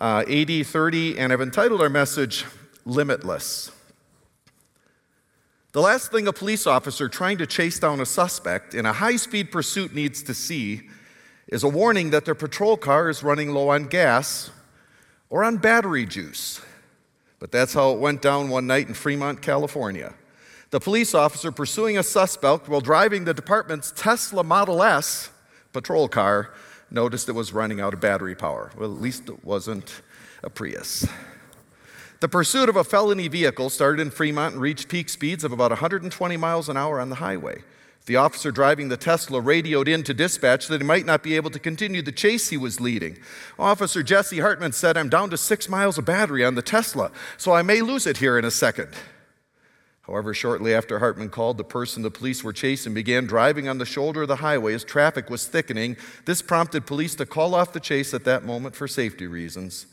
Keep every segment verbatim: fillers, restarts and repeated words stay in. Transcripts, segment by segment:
uh, A D thirty, and I've entitled our message, Limitless. The last thing a police officer trying to chase down a suspect in a high-speed pursuit needs to see is a warning that their patrol car is running low on gas or on battery juice. But that's how it went down one night in Fremont, California. The police officer pursuing a suspect while driving the department's Tesla Model S patrol car noticed it was running out of battery power. Well, at least it wasn't a Prius. The pursuit of a felony vehicle started in Fremont and reached peak speeds of about one hundred twenty miles an hour on the highway. The officer driving the Tesla radioed in to dispatch that he might not be able to continue the chase he was leading. Officer Jesse Hartman said, "I'm down to six miles of battery on the Tesla, so I may lose it here in a second." However, shortly after Hartman called, the person the police were chasing began driving on the shoulder of the highway as traffic was thickening. This prompted police to call off the chase at that moment for safety reasons.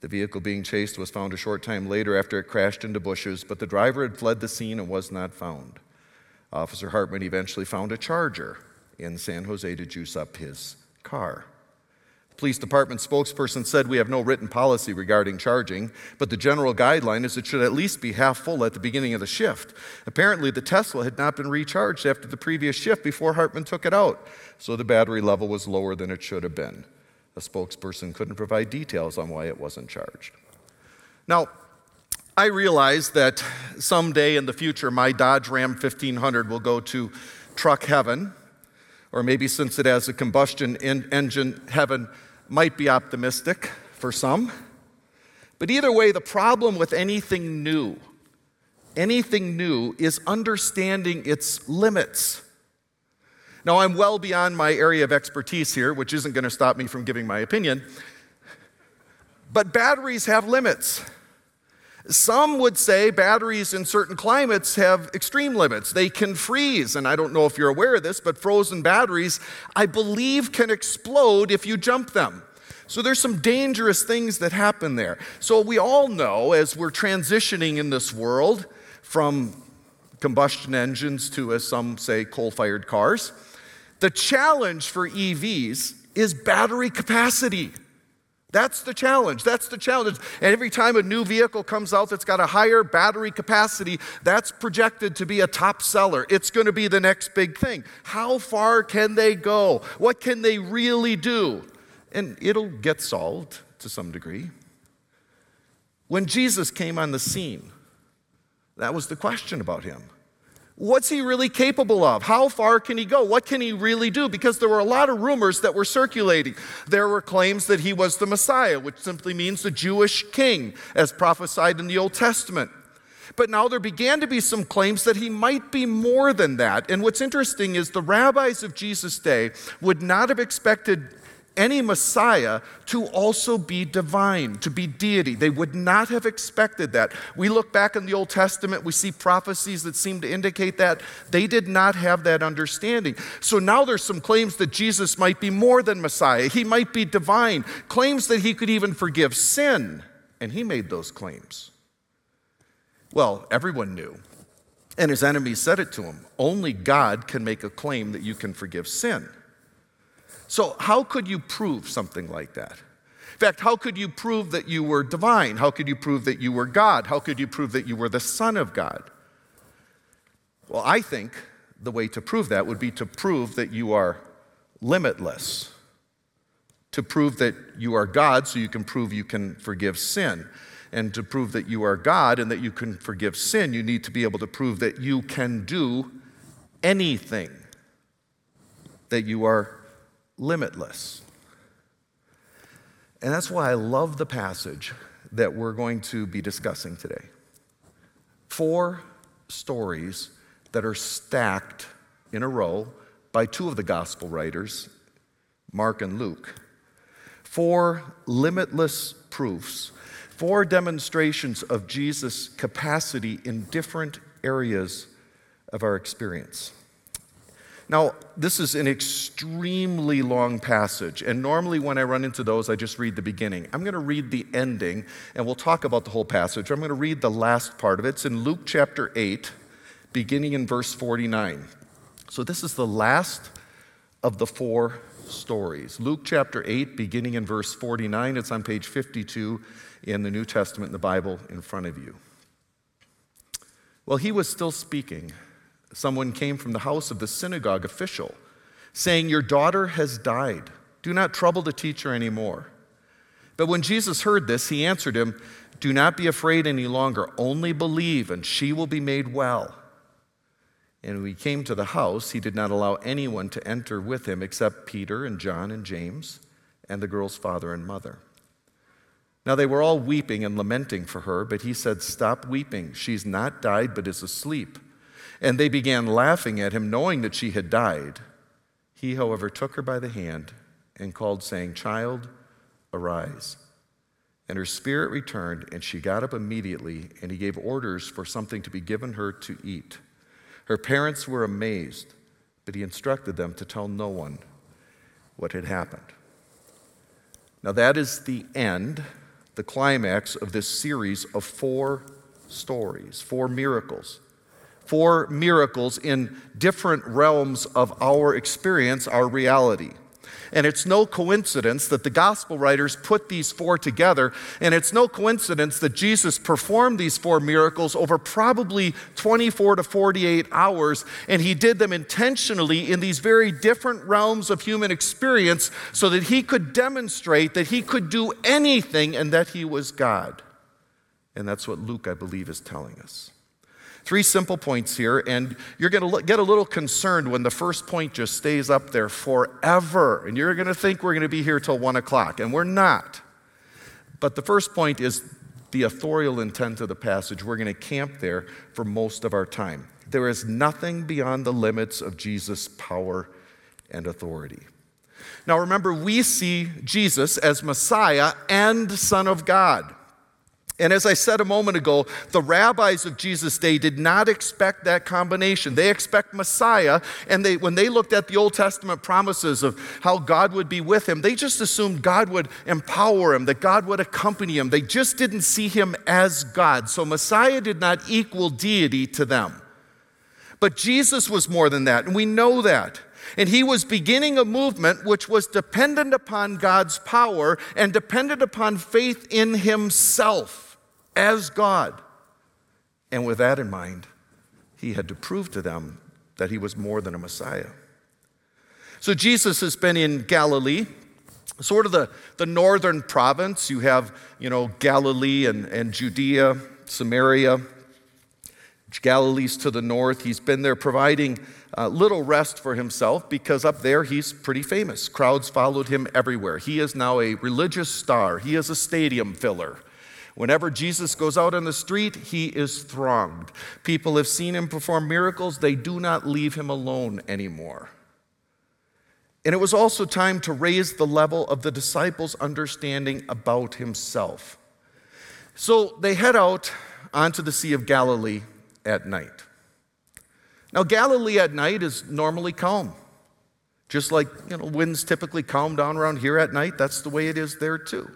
The vehicle being chased was found a short time later after it crashed into bushes, but the driver had fled the scene and was not found. Officer Hartman eventually found a charger in San Jose to juice up his car. The police department spokesperson said, "We have no written policy regarding charging, but the general guideline is it should at least be half full at the beginning of the shift." Apparently, the Tesla had not been recharged after the previous shift before Hartman took it out, so the battery level was lower than it should have been. A spokesperson couldn't provide details on why it wasn't charged. Now, I realize that someday in the future, my Dodge Ram fifteen hundred will go to truck heaven, or maybe since it has a combustion en- engine, heaven might be optimistic for some. But either way, the problem with anything new, anything new is understanding its limits. Now, I'm well beyond my area of expertise here, which isn't going to stop me from giving my opinion, but batteries have limits. Some would say batteries in certain climates have extreme limits. They can freeze, and I don't know if you're aware of this, but frozen batteries, I believe, can explode if you jump them. So there's some dangerous things that happen there. So we all know, as we're transitioning in this world from combustion engines to, as some say, coal-fired cars, the challenge for E Vs is battery capacity. That's the challenge. That's the challenge. And every time a new vehicle comes out that's got a higher battery capacity, that's projected to be a top seller. It's going to be the next big thing. How far can they go? What can they really do? And it'll get solved to some degree. When Jesus came on the scene, that was the question about him. What's he really capable of? How far can he go? What can he really do? Because there were a lot of rumors that were circulating. There were claims that he was the Messiah, which simply means the Jewish king, as prophesied in the Old Testament. But now there began to be some claims that he might be more than that. And what's interesting is the rabbis of Jesus' day would not have expected any Messiah to also be divine, to be deity. They would not have expected that. We look back in the Old Testament, we see prophecies that seem to indicate that. They did not have that understanding. So now there's some claims that Jesus might be more than Messiah. He might be divine. Claims that he could even forgive sin. And he made those claims. Well, everyone knew. And his enemies said it to him. Only God can make a claim that you can forgive sin. So how could you prove something like that? In fact, how could you prove that you were divine? How could you prove that you were God? How could you prove that you were the Son of God? Well, I think the way to prove that would be to prove that you are limitless, to prove that you are God so you can prove you can forgive sin. And to prove that you are God and that you can forgive sin, you need to be able to prove that you can do anything, that you are limitless. And that's why I love the passage that we're going to be discussing today. Four stories that are stacked in a row by two of the gospel writers, Mark and Luke. Four limitless proofs four demonstrations of Jesus' capacity in different areas of our experience. Now, this is an extremely long passage, and normally when I run into those, I just read the beginning. I'm going to read the ending, and we'll talk about the whole passage. I'm going to read the last part of it. It's in Luke chapter eight, beginning in verse forty-nine. So this is the last of the four stories. Luke chapter eight, beginning in verse forty-nine. It's on page fifty-two in the New Testament in the Bible in front of you. While he was still speaking, someone came from the house of the synagogue official, saying, "Your daughter has died. Do not trouble the teacher anymore." But when Jesus heard this, he answered him, "Do not be afraid any longer. Only believe, and she will be made well." And when he came to the house, he did not allow anyone to enter with him except Peter and John and James and the girl's father and mother. Now they were all weeping and lamenting for her, but he said, "Stop weeping. She's not died, but is asleep." And they began laughing at him, knowing that she had died. He, however, took her by the hand and called, saying, "Child, arise." And her spirit returned, and she got up immediately, and he gave orders for something to be given her to eat. Her parents were amazed, but he instructed them to tell no one what had happened. Now that is the end, the climax of this series of four stories, four miracles. Four miracles in different realms of our experience, our reality. And it's no coincidence that the gospel writers put these four together, and it's no coincidence that Jesus performed these four miracles over probably twenty-four to forty-eight hours, and he did them intentionally in these very different realms of human experience so that he could demonstrate that he could do anything and that he was God. And that's what Luke, I believe, is telling us. Three simple points here, and you're going to get a little concerned when the first point just stays up there forever, and you're going to think we're going to be here till one o'clock, and we're not. But the first point is the authorial intent of the passage. We're going to camp there for most of our time. There is nothing beyond the limits of Jesus' power and authority. Now remember, we see Jesus as Messiah and Son of God. And as I said a moment ago, the rabbis of Jesus' day did not expect that combination. They expect Messiah, and they, when they looked at the Old Testament promises of how God would be with him, they just assumed God would empower him, that God would accompany him. They just didn't see him as God. So Messiah did not equal deity to them. But Jesus was more than that, and we know that. And he was beginning a movement which was dependent upon God's power and dependent upon faith in himself as God. And with that in mind, he had to prove to them that he was more than a Messiah. So Jesus has been in Galilee, sort of the, the northern province. You have, you know, Galilee and, and Judea, Samaria. Galilee's to the north. He's been there providing uh, little rest for himself because up there he's pretty famous. Crowds followed him everywhere. He is now a religious star. He is a stadium filler. Whenever Jesus goes out on the street, he is thronged. People have seen him perform miracles. They do not leave him alone anymore. And it was also time to raise the level of the disciples' understanding about himself. So they head out onto the Sea of Galilee at night. Now, Galilee at night is normally calm. Just like, you know, winds typically calm down around here at night, that's the way it is there too.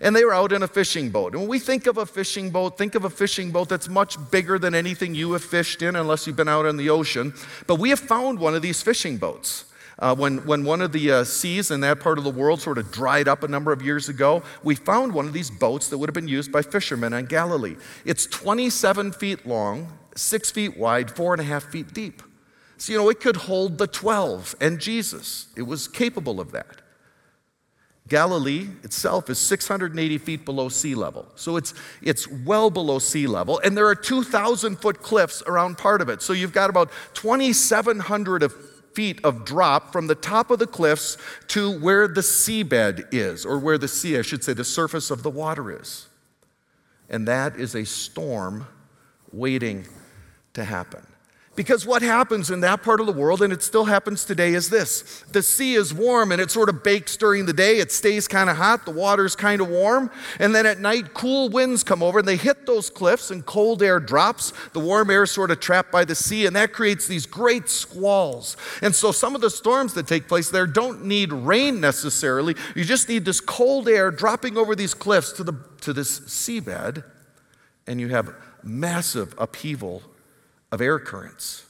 And they were out in a fishing boat. And when we think of a fishing boat, think of a fishing boat that's much bigger than anything you have fished in unless you've been out in the ocean. But we have found one of these fishing boats. Uh, when, when one of the uh, seas in that part of the world sort of dried up a number of years ago, we found one of these boats that would have been used by fishermen on Galilee. It's twenty-seven feet long, six feet wide, four and a half feet deep. So, you know, it could hold the twelve and Jesus. It was capable of that. Galilee itself is six hundred eighty feet below sea level. So it's it's well below sea level. And there are two thousand foot cliffs around part of it. So you've got about twenty-seven hundred of feet of drop from the top of the cliffs to where the seabed is, or where the sea, I should say, the surface of the water is. And that is a storm waiting to happen. Because what happens in that part of the world, and it still happens today, is this. The sea is warm, and it sort of bakes during the day. It stays kind of hot. The water's kind of warm. And then at night, cool winds come over, and they hit those cliffs, and cold air drops. The warm air is sort of trapped by the sea, and that creates these great squalls. And so some of the storms that take place there don't need rain necessarily. You just need this cold air dropping over these cliffs to the to this seabed, and you have massive upheaval of air currents,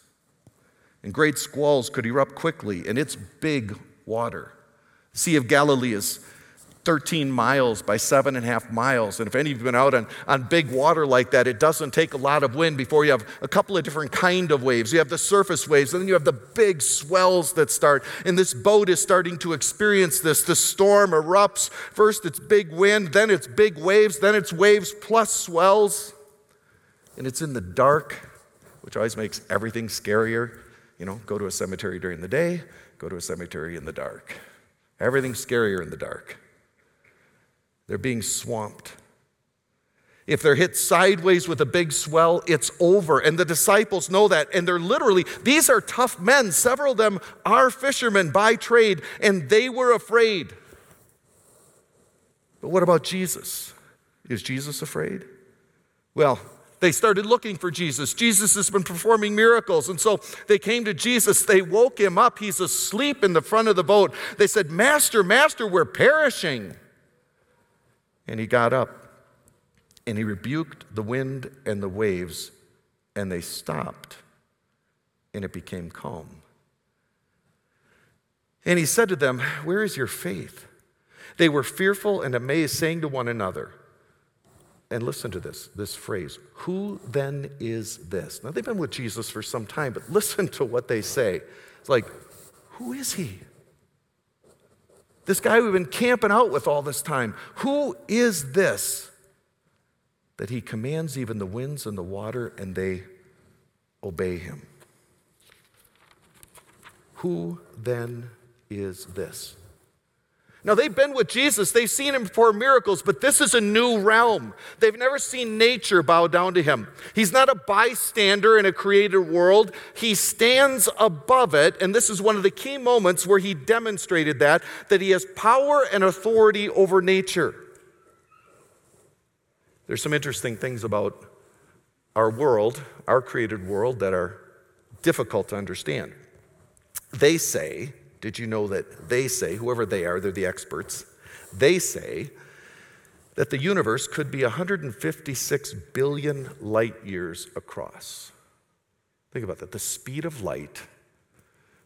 and great squalls could erupt quickly, and it's big water. Sea of Galilee is thirteen miles by seven and a half miles, and if any of you have been out on, on big water like that, it doesn't take a lot of wind before you have a couple of different kind of waves. You have the surface waves, and then you have the big swells that start, and this boat is starting to experience this. The storm erupts. First it's big wind, then it's big waves, then it's waves plus swells, and it's in the dark, which always makes everything scarier. You know, go to a cemetery during the day, go to a cemetery in the dark. Everything's scarier in the dark. They're being swamped. If they're hit sideways with a big swell, it's over. And the disciples know that. And they're literally, these are tough men. Several of them are fishermen by trade, and they were afraid. But what about Jesus? Is Jesus afraid? Well, they started looking for Jesus. Jesus has been performing miracles. And so they came to Jesus. They woke him up. He's asleep in the front of the boat. They said, "Master, Master, we're perishing." And he got up and he rebuked the wind and the waves, and they stopped, and it became calm. And he said to them, "Where is your faith?" They were fearful and amazed, saying to one another, and listen to this, this phrase, "Who then is this?" Now, they've been with Jesus for some time, but listen to what they say. It's like, who is he? This guy we've been camping out with all this time. Who is this that he commands even the winds and the water, and they obey him? Who then is this? Now, they've been with Jesus. They've seen him perform miracles, but this is a new realm. They've never seen nature bow down to him. He's not a bystander in a created world. He stands above it, and this is one of the key moments where he demonstrated that, that he has power and authority over nature. There's some interesting things about our world, our created world, that are difficult to understand. They say, Did you know that they say, whoever they are, they're the experts, they say that the universe could be one hundred fifty-six billion light years across. Think about that. The speed of light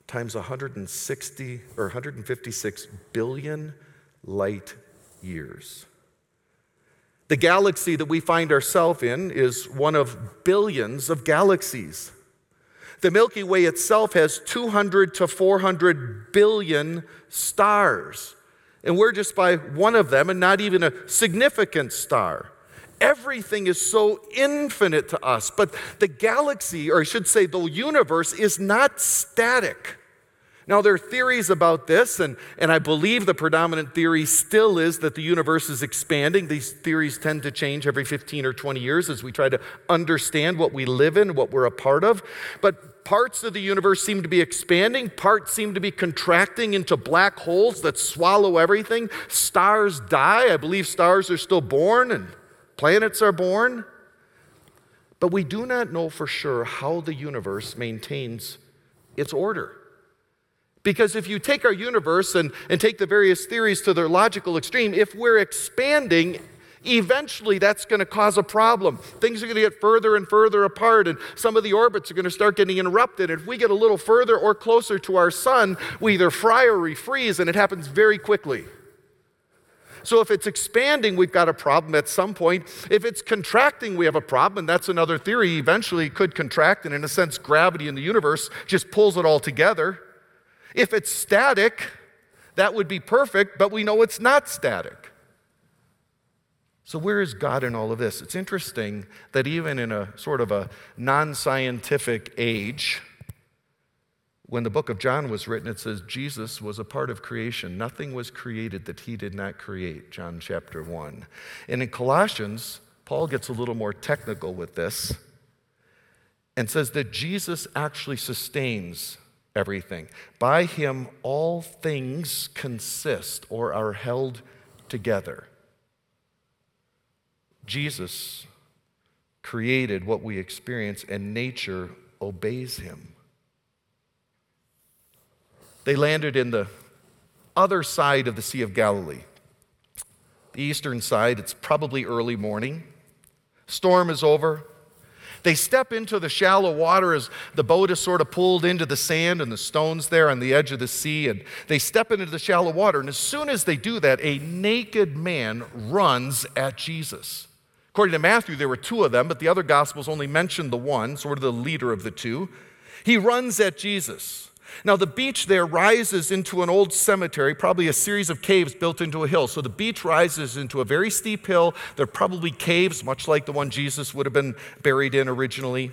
times one hundred sixty or one hundred fifty-six billion light years. The galaxy that we find ourselves in is one of billions of galaxies. The Milky Way itself has two hundred to four hundred billion stars. And we're just by one of them, and not even a significant star. Everything is so infinite to us. But the galaxy, or I should say the universe, is not static. Now, there are theories about this, and, and I believe the predominant theory still is that the universe is expanding. These theories tend to change every fifteen or twenty years as we try to understand what we live in, what we're a part of. But parts of the universe seem to be expanding. Parts seem to be contracting into black holes that swallow everything. Stars die. I believe stars are still born, and planets are born. But we do not know for sure how the universe maintains its order. Because if you take our universe and, and take the various theories to their logical extreme, if we're expanding, eventually that's going to cause a problem. Things are going to get further and further apart, and some of the orbits are going to start getting interrupted. If we get a little further or closer to our sun, we either fry or we freeze, and it happens very quickly. So if it's expanding, we've got a problem at some point. If it's contracting, we have a problem, and that's another theory. Eventually it could contract, and in a sense, gravity in the universe just pulls it all together. If it's static, that would be perfect, but we know it's not static. So where is God in all of this? It's interesting that even in a sort of a non-scientific age, when the book of John was written, it says Jesus was a part of creation. Nothing was created that he did not create, John chapter one. And in Colossians, Paul gets a little more technical with this. and says that Jesus actually sustains everything. By him, all things consist or are held together. Jesus created what we experience, and nature obeys him. They landed in the other side of the Sea of Galilee. The eastern side, it's probably early morning. Storm is over. They step into the shallow water as the boat is sort of pulled into the sand and the stones there on the edge of the sea, and they step into the shallow water, and as soon as they do that, a naked man runs at Jesus. According to Matthew, there were two of them, but the other Gospels only mention the one, sort of the leader of the two. He runs at Jesus. Now, the beach there rises into an old cemetery, probably a series of caves built into a hill. So the beach rises into a very steep hill. There are probably caves, much like the one Jesus would have been buried in originally,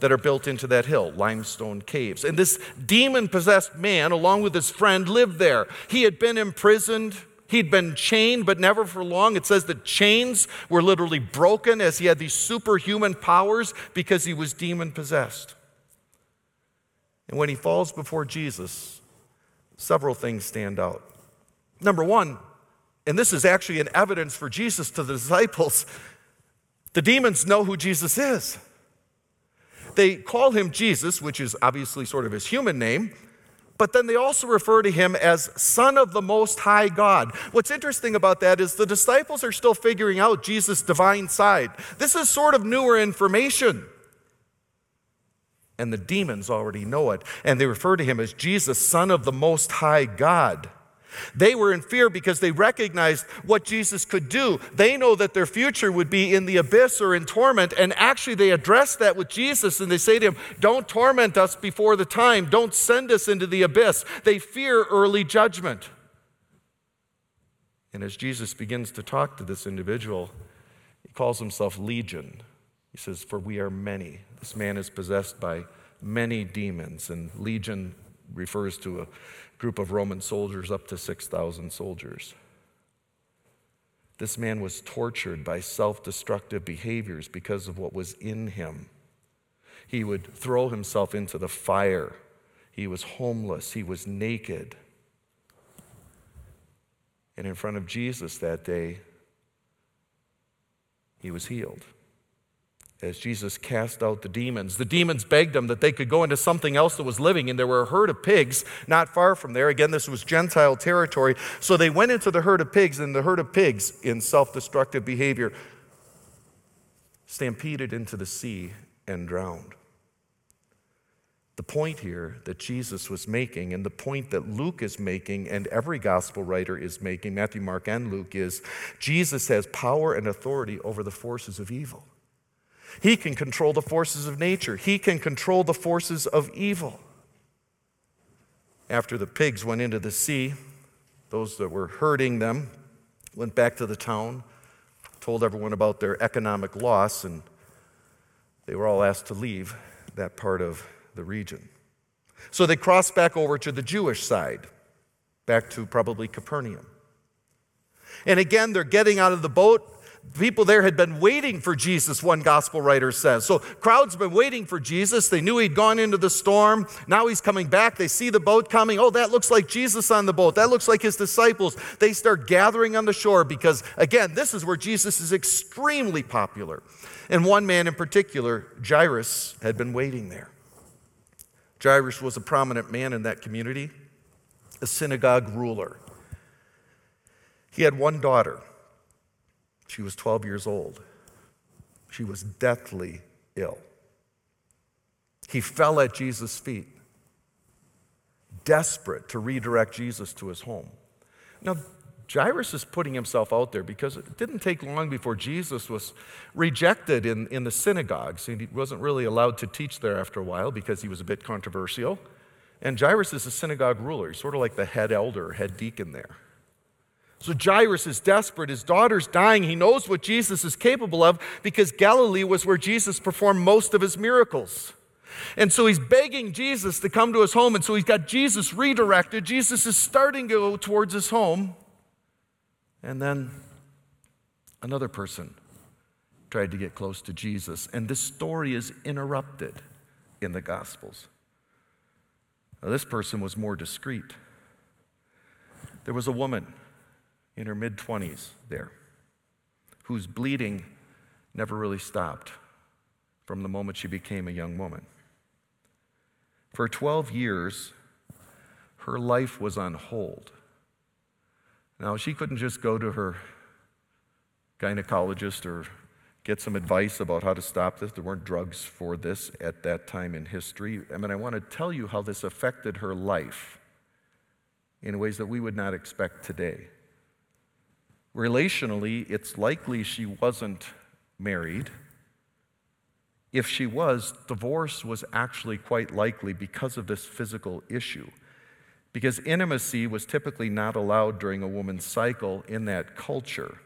that are built into that hill, limestone caves. And this demon-possessed man, along with his friend, lived there. He had been imprisoned. He'd been chained, but never for long. It says the chains were literally broken as he had these superhuman powers because he was demon-possessed. And when he falls before Jesus, several things stand out. Number one, and this is actually an evidence for Jesus to the disciples, the demons know who Jesus is. They call him Jesus, which is obviously sort of his human name, but then they also refer to him as Son of the Most High God. What's interesting about that is the disciples are still figuring out Jesus' divine side. This is sort of newer information. And the demons already know it, and they refer to him as Jesus, Son of the Most High God. They were in fear because they recognized what Jesus could do. They know that their future would be in the abyss or in torment, and actually they address that with Jesus, and they say to him, don't torment us before the time. Don't send us into the abyss. They fear early judgment. And as Jesus begins to talk to this individual, he calls himself Legion. He says, for we are many. This man is possessed by many demons, and Legion refers to a group of Roman soldiers, up to six thousand soldiers. This man was tortured by self-destructive behaviors because of what was in him. He would throw himself into the fire. He was homeless. He was naked. And in front of Jesus that day, he was healed. As Jesus cast out the demons, the demons begged him that they could go into something else that was living, and there were a herd of pigs not far from there. Again, this was Gentile territory. So they went into the herd of pigs, and the herd of pigs, in self-destructive behavior, stampeded into the sea and drowned. The point here that Jesus was making, and the point that Luke is making, and every gospel writer is making, Matthew, Mark, and Luke, is Jesus has power and authority over the forces of evil. He can control the forces of nature. He can control the forces of evil. After the pigs went into the sea, those that were herding them went back to the town, told everyone about their economic loss, and they were all asked to leave that part of the region. So they crossed back over to the Jewish side, back to probably Capernaum. And again, they're getting out of the boat. People there had been waiting for Jesus, one gospel writer says. So crowds have been waiting for Jesus. They knew he'd gone into the storm. Now he's coming back. They see the boat coming. Oh, that looks like Jesus on the boat. That looks like his disciples. They start gathering on the shore because, again, this is where Jesus is extremely popular. And one man in particular, Jairus, had been waiting there. Jairus was a prominent man in that community, a synagogue ruler. He had one daughter. She was twelve years old. She was deathly ill. He fell at Jesus' feet, desperate to redirect Jesus to his home. Now, Jairus is putting himself out there because it didn't take long before Jesus was rejected in, in the synagogues, and he wasn't really allowed to teach there after a while because he was a bit controversial. And Jairus is a synagogue ruler. He's sort of like the head elder, head deacon there. So Jairus is desperate. His daughter's dying. He knows what Jesus is capable of because Galilee was where Jesus performed most of his miracles. And so he's begging Jesus to come to his home. And so he's got Jesus redirected. Jesus is starting to go towards his home. And then another person tried to get close to Jesus. And this story is interrupted in the Gospels. Now, this person was more discreet. There was a woman in her mid-twenties there whose bleeding never really stopped from the moment she became a young woman. For twelve years, her life was on hold. Now, she couldn't just go to her gynecologist or get some advice about how to stop this. There weren't drugs for this at that time in history. I mean, I want to tell you how this affected her life in ways that we would not expect today. Relationally, it's likely she wasn't married. If she was, divorce was actually quite likely because of this physical issue. Because intimacy was typically not allowed during a woman's cycle in that culture.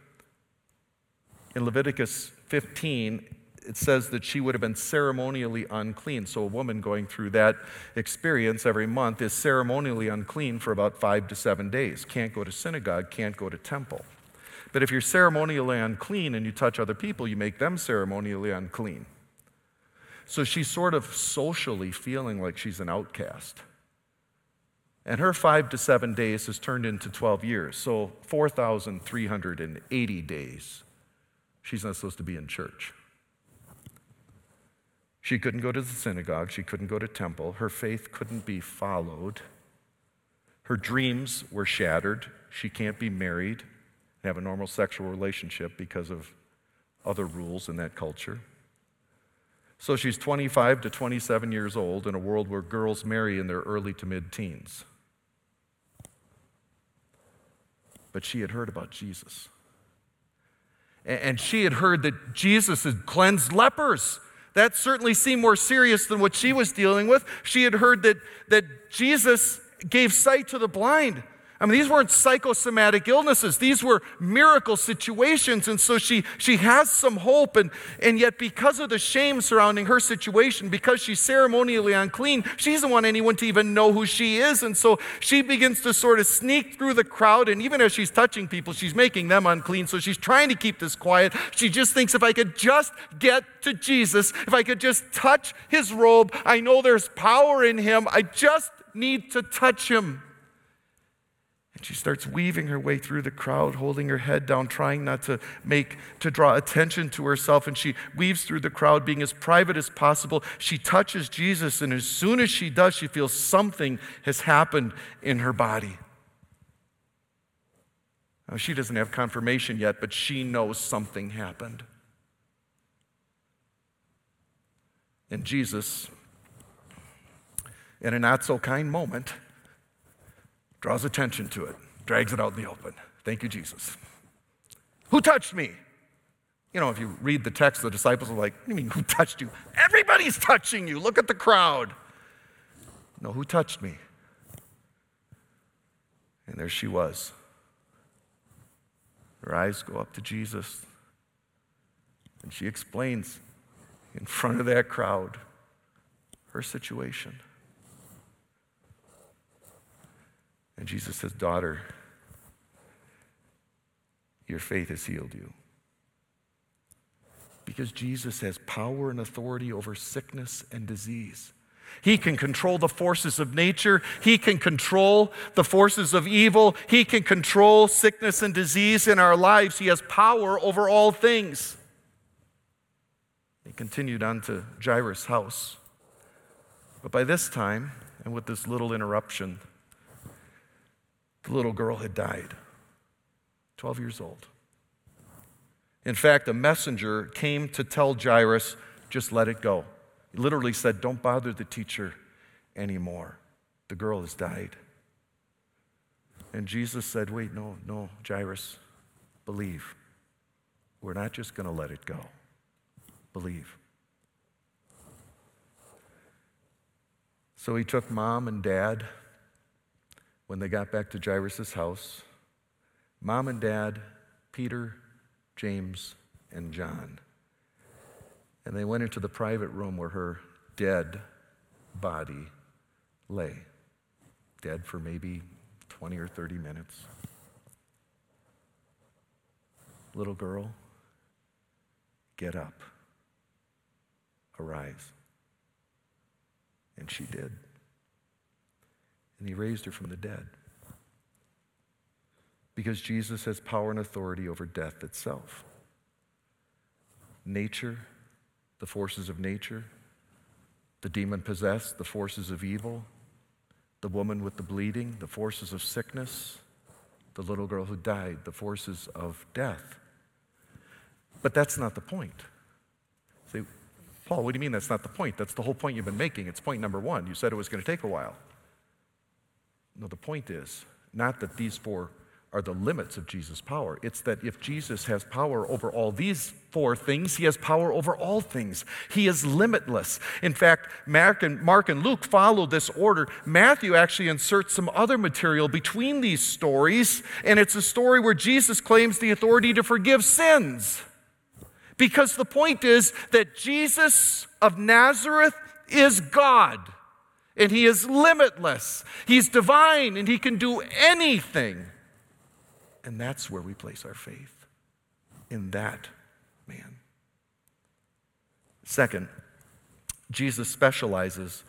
In Leviticus fifteen, it says that she would have been ceremonially unclean. So a woman going through that experience every month is ceremonially unclean for about five to seven days. Can't go to synagogue, can't go to temple. But if you're ceremonially unclean and you touch other people, you make them ceremonially unclean. So she's sort of socially feeling like she's an outcast. And her five to seven days has turned into twelve years, so four thousand three hundred eighty days. She's not supposed to be in church. She couldn't go to the synagogue. She couldn't go to temple. Her faith couldn't be followed. Her dreams were shattered. She can't be married and have a normal sexual relationship because of other rules in that culture. So she's twenty-five to twenty-seven years old in a world where girls marry in their early to mid-teens. But she had heard about Jesus. And she had heard that Jesus had cleansed lepers. That certainly seemed more serious than what she was dealing with. She had heard that, that Jesus gave sight to the blind. I mean, these weren't psychosomatic illnesses. These were miracle situations. And so she, she has some hope. And, and yet because of the shame surrounding her situation, because she's ceremonially unclean, she doesn't want anyone to even know who she is. And so she begins to sort of sneak through the crowd. And even as she's touching people, she's making them unclean. So she's trying to keep this quiet. She just thinks, if I could just get to Jesus, if I could just touch his robe, I know there's power in him. I just need to touch him. She starts weaving her way through the crowd, holding her head down, trying not to make, to draw attention to herself. And she weaves through the crowd, being as private as possible. She touches Jesus, and as soon as she does, she feels something has happened in her body. Now, she doesn't have confirmation yet, but she knows something happened. And Jesus, in a not-so-kind moment, draws attention to it, drags it out in the open. Thank you, Jesus. Who touched me? You know, if you read the text, the disciples are like, what do you mean, who touched you? Everybody's touching you. Look at the crowd. No, who touched me? And there she was. Her eyes go up to Jesus. And she explains in front of that crowd her situation. And Jesus says, daughter, your faith has healed you. Because Jesus has power and authority over sickness and disease. He can control the forces of nature. He can control the forces of evil. He can control sickness and disease in our lives. He has power over all things. He continued on to Jairus' house. But by this time, and with this little interruption, the little girl had died, twelve years old. In fact, a messenger came to tell Jairus, just let it go. He literally said, don't bother the teacher anymore. The girl has died. And Jesus said, wait, no, no, Jairus, believe. We're not just going to let it go. Believe. So he took mom and dad. When they got back to Jairus' house, mom and dad, Peter, James, and John. And they went into the private room where her dead body lay, dead for maybe twenty or thirty minutes. Little girl Get up. Arise. And she did. And he raised her from the dead. Because Jesus has power and authority over death itself. Nature, the forces of nature, the demon-possessed, the forces of evil, the woman with the bleeding, the forces of sickness, the little girl who died, the forces of death. But that's not the point. Say, Paul, what do you mean that's not the point? That's the whole point you've been making. It's point number one. You said it was going to take a while. No, the point is not that these four are the limits of Jesus' power. It's that if Jesus has power over all these four things, he has power over all things. He is limitless. In fact, Mark and, Mark and Luke follow this order. Matthew actually inserts some other material between these stories, and it's a story where Jesus claims the authority to forgive sins. Because the point is that Jesus of Nazareth is God, and he is limitless. He's divine, and he can do anything. And that's where we place our faith, in that man. Second, Jesus specializes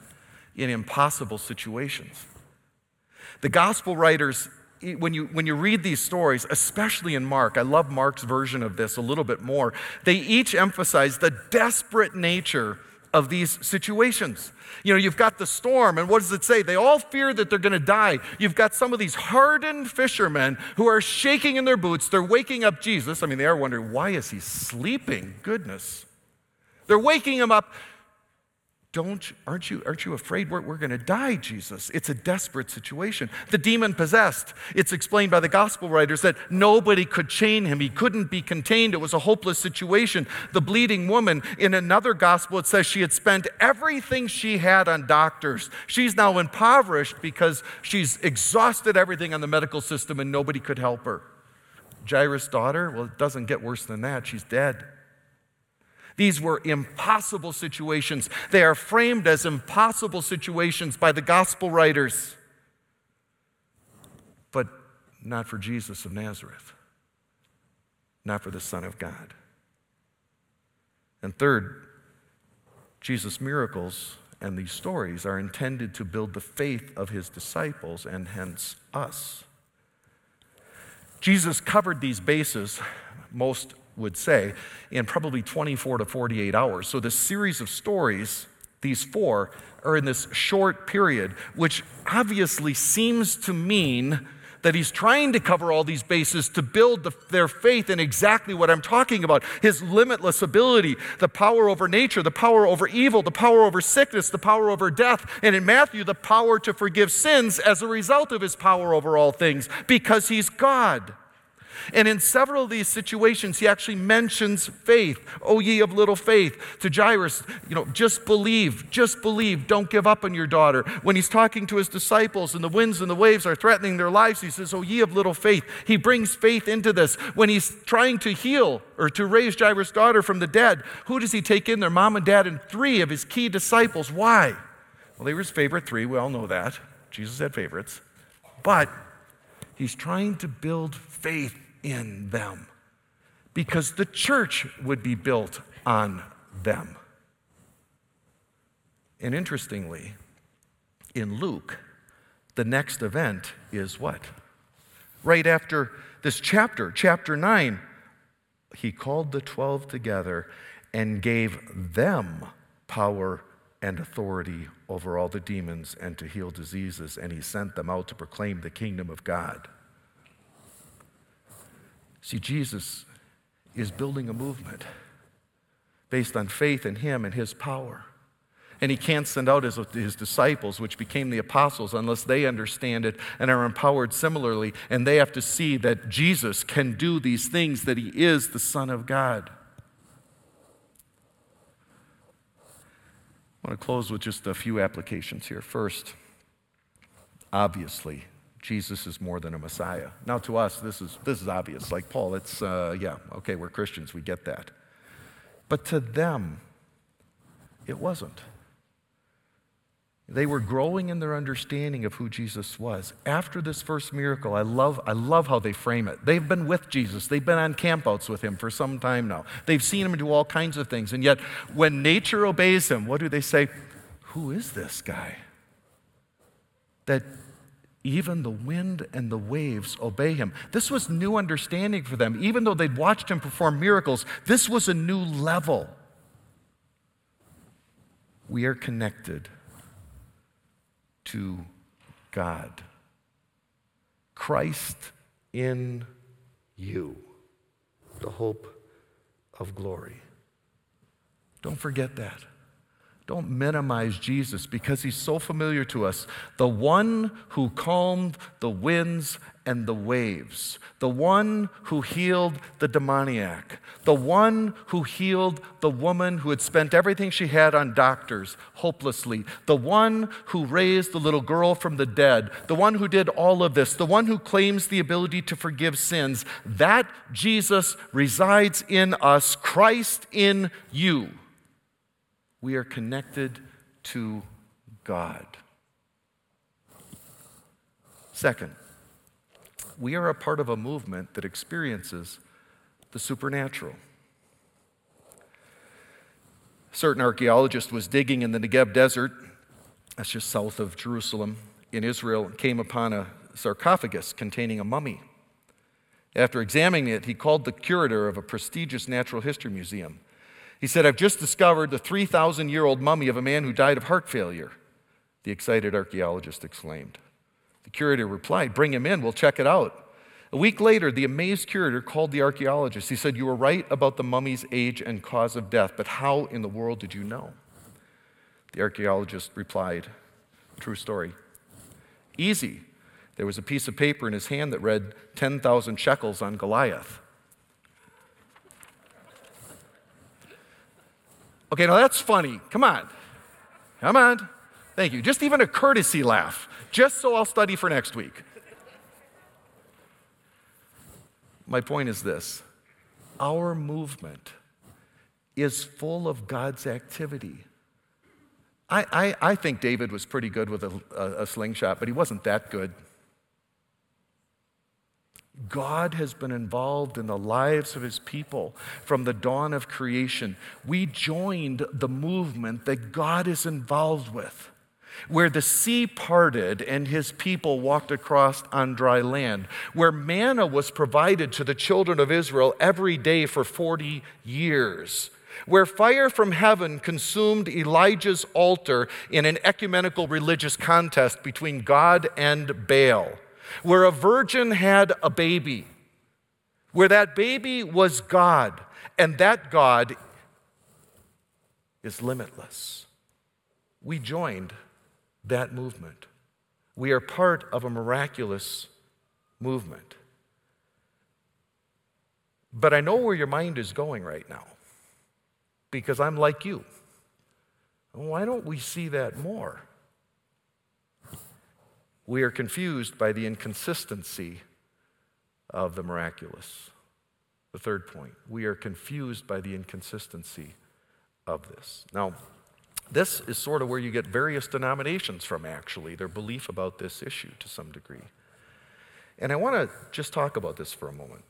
in impossible situations. The gospel writers, when you, when you read these stories, especially in Mark, I love Mark's version of this a little bit more, they each emphasize the desperate nature of these situations. You know, you've got the storm, and what does it say? They all fear that they're going to die. You've got some of these hardened fishermen who are shaking in their boots. They're waking up Jesus. I mean, they are wondering, why is he sleeping? Goodness. They're waking him up. Don't, aren't you, aren't you afraid we're, we're going to die, Jesus? It's a desperate situation. The demon-possessed, it's explained by the gospel writers that nobody could chain him. He couldn't be contained. It was a hopeless situation. The bleeding woman, in another gospel, it says she had spent everything she had on doctors. She's now impoverished because she's exhausted everything on the medical system and nobody could help her. Jairus' daughter, well, it doesn't get worse than that. She's dead. These were impossible situations. They are framed as impossible situations by the gospel writers. But not for Jesus of Nazareth. Not for the Son of God. And third, Jesus' miracles and these stories are intended to build the faith of his disciples and hence us. Jesus covered these bases, most would say, in probably twenty-four to forty-eight hours. So this series of stories, these four, are in this short period, which obviously seems to mean that he's trying to cover all these bases to build the, their faith in exactly what I'm talking about. His limitless ability, the power over nature, the power over evil, the power over sickness, the power over death, and in Matthew, the power to forgive sins as a result of his power over all things, because he's God. And in several of these situations, he actually mentions faith. O ye of little faith. To Jairus, you know, just believe, just believe, don't give up on your daughter. When he's talking to his disciples and the winds and the waves are threatening their lives, he says, O ye of little faith. He brings faith into this. When he's trying to heal or to raise Jairus' daughter from the dead, who does he take in? Their mom and dad and three of his key disciples. Why? Well, they were his favorite three. We all know that. Jesus had favorites. But he's trying to build faith in them, because the church would be built on them. And interestingly, in Luke, the next event is what? Right after this chapter, chapter nine, he called the twelve together and gave them power and authority over all the demons and to heal diseases, and he sent them out to proclaim the kingdom of God. See, Jesus is building a movement based on faith in him and his power. And he can't send out his, his disciples, which became the apostles, unless they understand it and are empowered similarly. And they have to see that Jesus can do these things, that he is the Son of God. I want to close with just a few applications here. First, obviously, Jesus is more than a Messiah. Now, to us, this is this is obvious. Like Paul, it's, uh, yeah, okay, we're Christians, we get that. But to them, it wasn't. They were growing in their understanding of who Jesus was. After this first miracle, I love, I love how they frame it. They've been with Jesus. They've been on campouts with him for some time now. They've seen him do all kinds of things. And yet, when nature obeys him, what do they say? Who is this guy? That even the wind and the waves obey him. This was new understanding for them. Even though they'd watched him perform miracles, this was a new level. We are connected to God. Christ in you, the hope of glory. Don't forget that. Don't minimize Jesus because he's so familiar to us. The one who calmed the winds and the waves. The one who healed the demoniac. The one who healed the woman who had spent everything she had on doctors, hopelessly. The one who raised the little girl from the dead. The one who did all of this. The one who claims the ability to forgive sins. That Jesus resides in us. Christ in you. We are connected to God. Second, we are a part of a movement that experiences the supernatural. A certain archaeologist was digging in the Negev Desert, that's just south of Jerusalem, in Israel, and came upon a sarcophagus containing a mummy. After examining it, he called the curator of a prestigious natural history museum. He said, I've just discovered the three thousand year old mummy of a man who died of heart failure, the excited archaeologist exclaimed. The curator replied, bring him in, we'll check it out. A week later, the amazed curator called the archaeologist. He said, you were right about the mummy's age and cause of death, but how in the world did you know? The archaeologist replied, true story. Easy. There was a piece of paper in his hand that read ten thousand shekels on Goliath. Okay, now that's funny. Come on. Come on. Thank you. Just even a courtesy laugh, just so I'll study for next week. My point is this. Our movement is full of God's activity. I, I, I think David was pretty good with a, a, a slingshot, but he wasn't that good. God has been involved in the lives of his people from the dawn of creation. We joined the movement that God is involved with, where the sea parted and his people walked across on dry land, where manna was provided to the children of Israel every day for forty years, where fire from heaven consumed Elijah's altar in an ecumenical religious contest between God and Baal, where a virgin had a baby, where that baby was God, and that God is limitless. We joined that movement. We are part of a miraculous movement. But I know where your mind is going right now, because I'm like you. Why don't we see that more? We are confused by the inconsistency of the miraculous. The third point, we are confused by the inconsistency of this. Now, this is sort of where you get various denominations from, actually, their belief about this issue to some degree. And I want to just talk about this for a moment.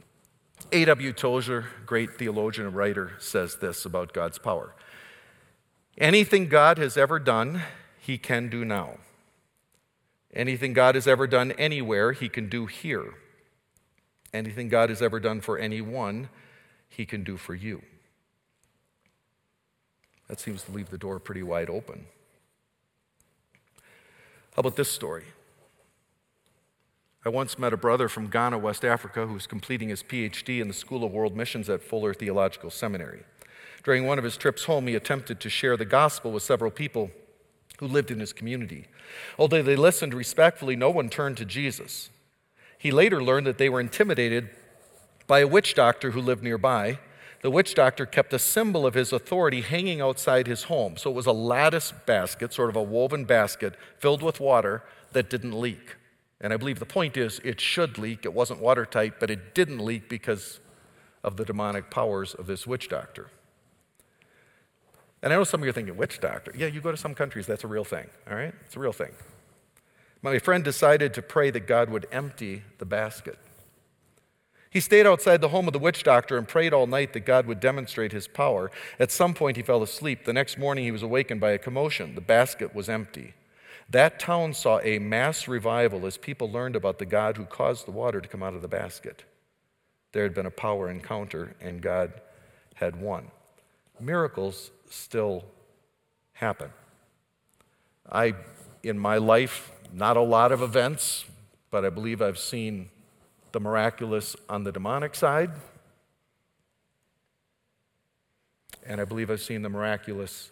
A W Tozer, great theologian and writer, says this about God's power. Anything God has ever done, he can do now. Anything God has ever done anywhere, he can do here. Anything God has ever done for anyone, he can do for you. That seems to leave the door pretty wide open. How about this story? I once met a brother from Ghana, West Africa, who was completing his P H D in the School of World Missions at Fuller Theological Seminary. During one of his trips home, he attempted to share the gospel with several people who lived in his community. Although they listened respectfully, no one turned to Jesus. He later learned that they were intimidated by a witch doctor who lived nearby. The witch doctor kept a symbol of his authority hanging outside his home. So it was a lattice basket, sort of a woven basket, filled with water that didn't leak. And I believe the point is it should leak. It wasn't watertight, but it didn't leak because of the demonic powers of this witch doctor. And I know some of you are thinking, witch doctor? Yeah, you go to some countries, that's a real thing, all right? It's a real thing. My friend decided to pray that God would empty the basket. He stayed outside the home of the witch doctor and prayed all night that God would demonstrate his power. At some point, he fell asleep. The next morning, he was awakened by a commotion. The basket was empty. That town saw a mass revival as people learned about the God who caused the water to come out of the basket. There had been a power encounter, and God had won. Miracles still happen. I, in my life, not a lot of events, but I believe I've seen the miraculous on the demonic side, and I believe I've seen the miraculous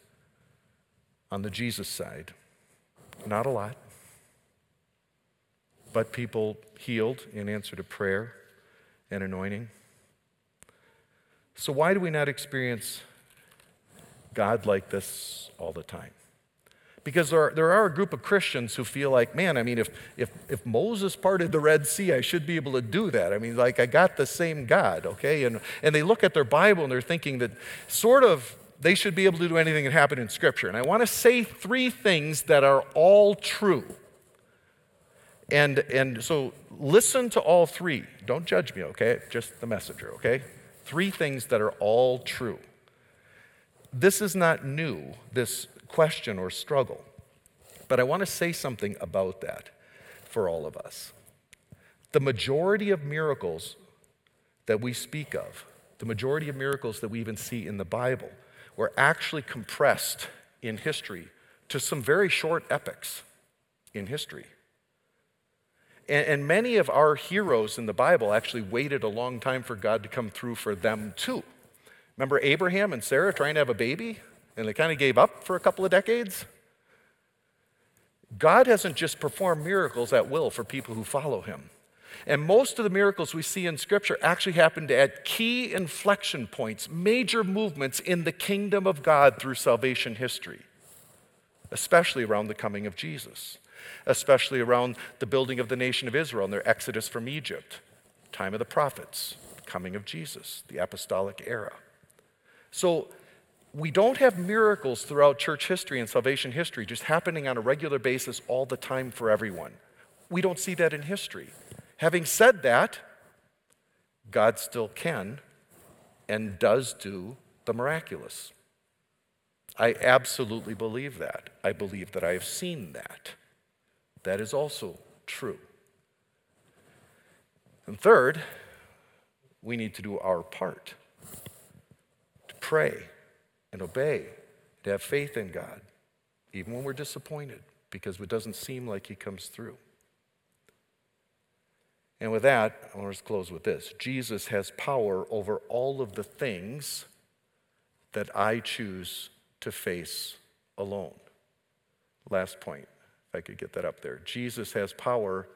on the Jesus side. Not a lot, but people healed in answer to prayer and anointing. So why do we not experience God like this all the time? Because there are, there are a group of Christians who feel like, man, I mean, if, if if Moses parted the Red Sea, I should be able to do that. I mean, like, I got the same God, okay? And and they look at their Bible and they're thinking that sort of they should be able to do anything that happened in Scripture. And I want to say three things that are all true. And and so listen to all three. Don't judge me, okay? Just the messenger, okay? Three things that are all true. This is not new, this question or struggle. But I want to say something about that for all of us. The majority of miracles that we speak of, the majority of miracles that we even see in the Bible, were actually compressed in history to some very short epics in history. And, and many of our heroes in the Bible actually waited a long time for God to come through for them too. Remember Abraham and Sarah trying to have a baby? And they kind of gave up for a couple of decades. God hasn't just performed miracles at will for people who follow him. And most of the miracles we see in Scripture actually happened at key inflection points, major movements in the kingdom of God through salvation history, especially around the coming of Jesus, especially around the building of the nation of Israel and their exodus from Egypt, time of the prophets, coming of Jesus, the apostolic era. So we don't have miracles throughout church history and salvation history just happening on a regular basis all the time for everyone. We don't see that in history. Having said that, God still can and does do the miraculous. I absolutely believe that. I believe that I have seen that. That is also true. And third, we need to do our part, to pray and obey, to have faith in God, even when we're disappointed, because it doesn't seem like he comes through. And with that, I want to close with this. Jesus has power over all of the things that I choose to face alone. Last point, if I could get that up there. Jesus has power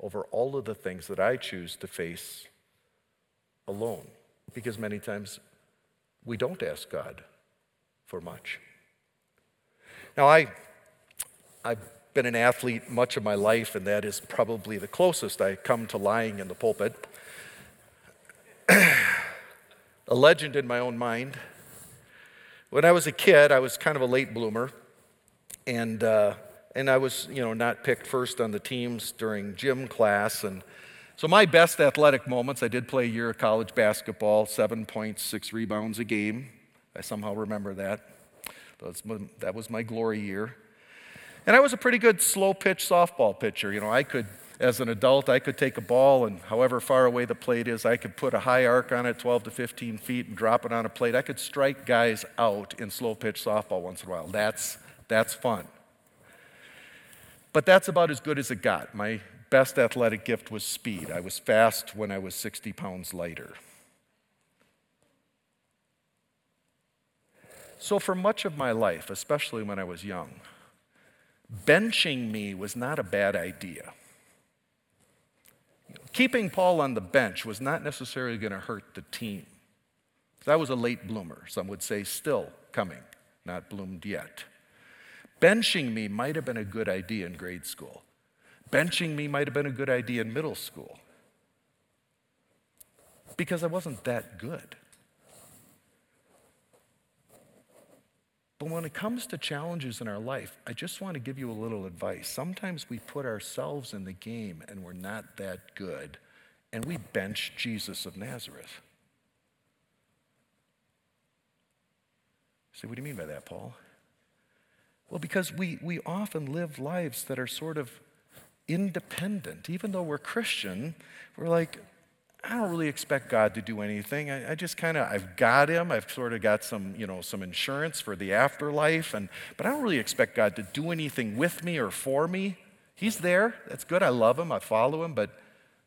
over all of the things that I choose to face alone, because many times we don't ask God for much. Now, I, I've been an athlete much of my life, and that is probably the closest I come to lying in the pulpit. A legend in my own mind. When I was a kid, I was kind of a late bloomer, and uh, and I was, you know, not picked first on the teams during gym class, and so my best athletic moments, I did play a year of college basketball, seven points, six rebounds a game. I somehow remember that. That was my glory year. And I was a pretty good slow-pitch softball pitcher. You know, I could, as an adult, I could take a ball and however far away the plate is, I could put a high arc on it, twelve to fifteen feet, and drop it on a plate. I could strike guys out in slow-pitch softball once in a while. That's, that's fun. But that's about as good as it got. My best athletic gift was speed. I was fast when I was sixty pounds lighter. So for much of my life, especially when I was young, benching me was not a bad idea. Keeping Paul on the bench was not necessarily going to hurt the team. I was a late bloomer, some would say still coming, not bloomed yet. Benching me might have been a good idea in grade school. Benching me might have been a good idea in middle school. Because I wasn't that good. But when it comes to challenges in our life, I just want to give you a little advice. Sometimes we put ourselves in the game and we're not that good, and we bench Jesus of Nazareth. So what do you mean by that, Paul? Well, because we, we often live lives that are sort of independent. Even though we're Christian, we're like, I don't really expect God to do anything. I, I just kind of, I've got him. I've sort of got some, you know, some insurance for the afterlife. And but I don't really expect God to do anything with me or for me. He's there. That's good. I love him. I follow him. But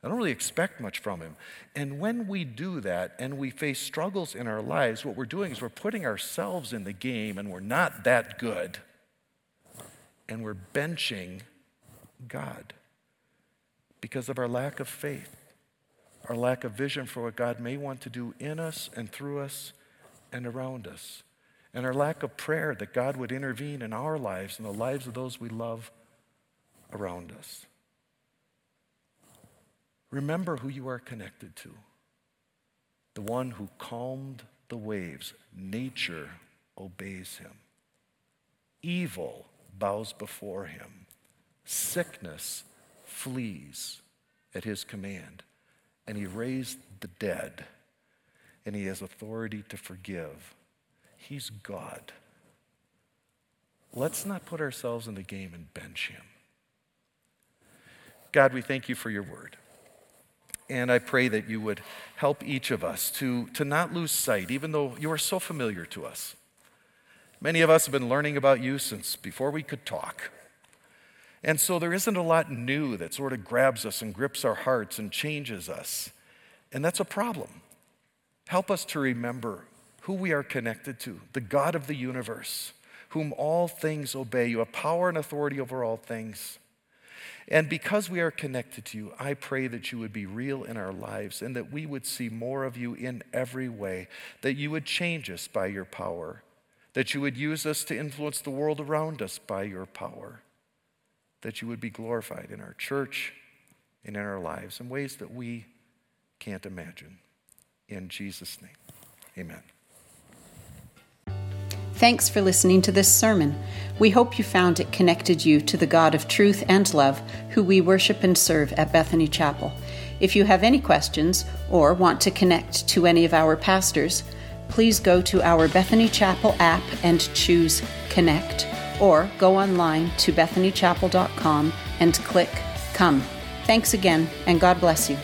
I don't really expect much from him. And when we do that and we face struggles in our lives, what we're doing is we're putting ourselves in the game and we're not that good. And we're benching God because of our lack of faith, our lack of vision for what God may want to do in us and through us and around us, and our lack of prayer that God would intervene in our lives and the lives of those we love around us. Remember who you are connected to, the one who calmed the waves. Nature obeys him. Evil bows before him. Sickness flees at his command. And he raised the dead, and he has authority to forgive. He's God. Let's not put ourselves in the game and bench him. God, we thank you for your word. And I pray that you would help each of us to, to not lose sight, even though you are so familiar to us. Many of us have been learning about you since before we could talk. And so there isn't a lot new that sort of grabs us and grips our hearts and changes us. And that's a problem. Help us to remember who we are connected to, the God of the universe, whom all things obey. You have power and authority over all things. And because we are connected to you, I pray that you would be real in our lives and that we would see more of you in every way, that you would change us by your power, that you would use us to influence the world around us by your power, that you would be glorified in our church and in our lives in ways that we can't imagine. In Jesus' name, amen. Thanks for listening to this sermon. We hope you found it connected you to the God of truth and love, who we worship and serve at Bethany Chapel. If you have any questions or want to connect to any of our pastors, please go to our Bethany Chapel app and choose Connect, or go online to bethany chapel dot com and click Come. Thanks again, and God bless you.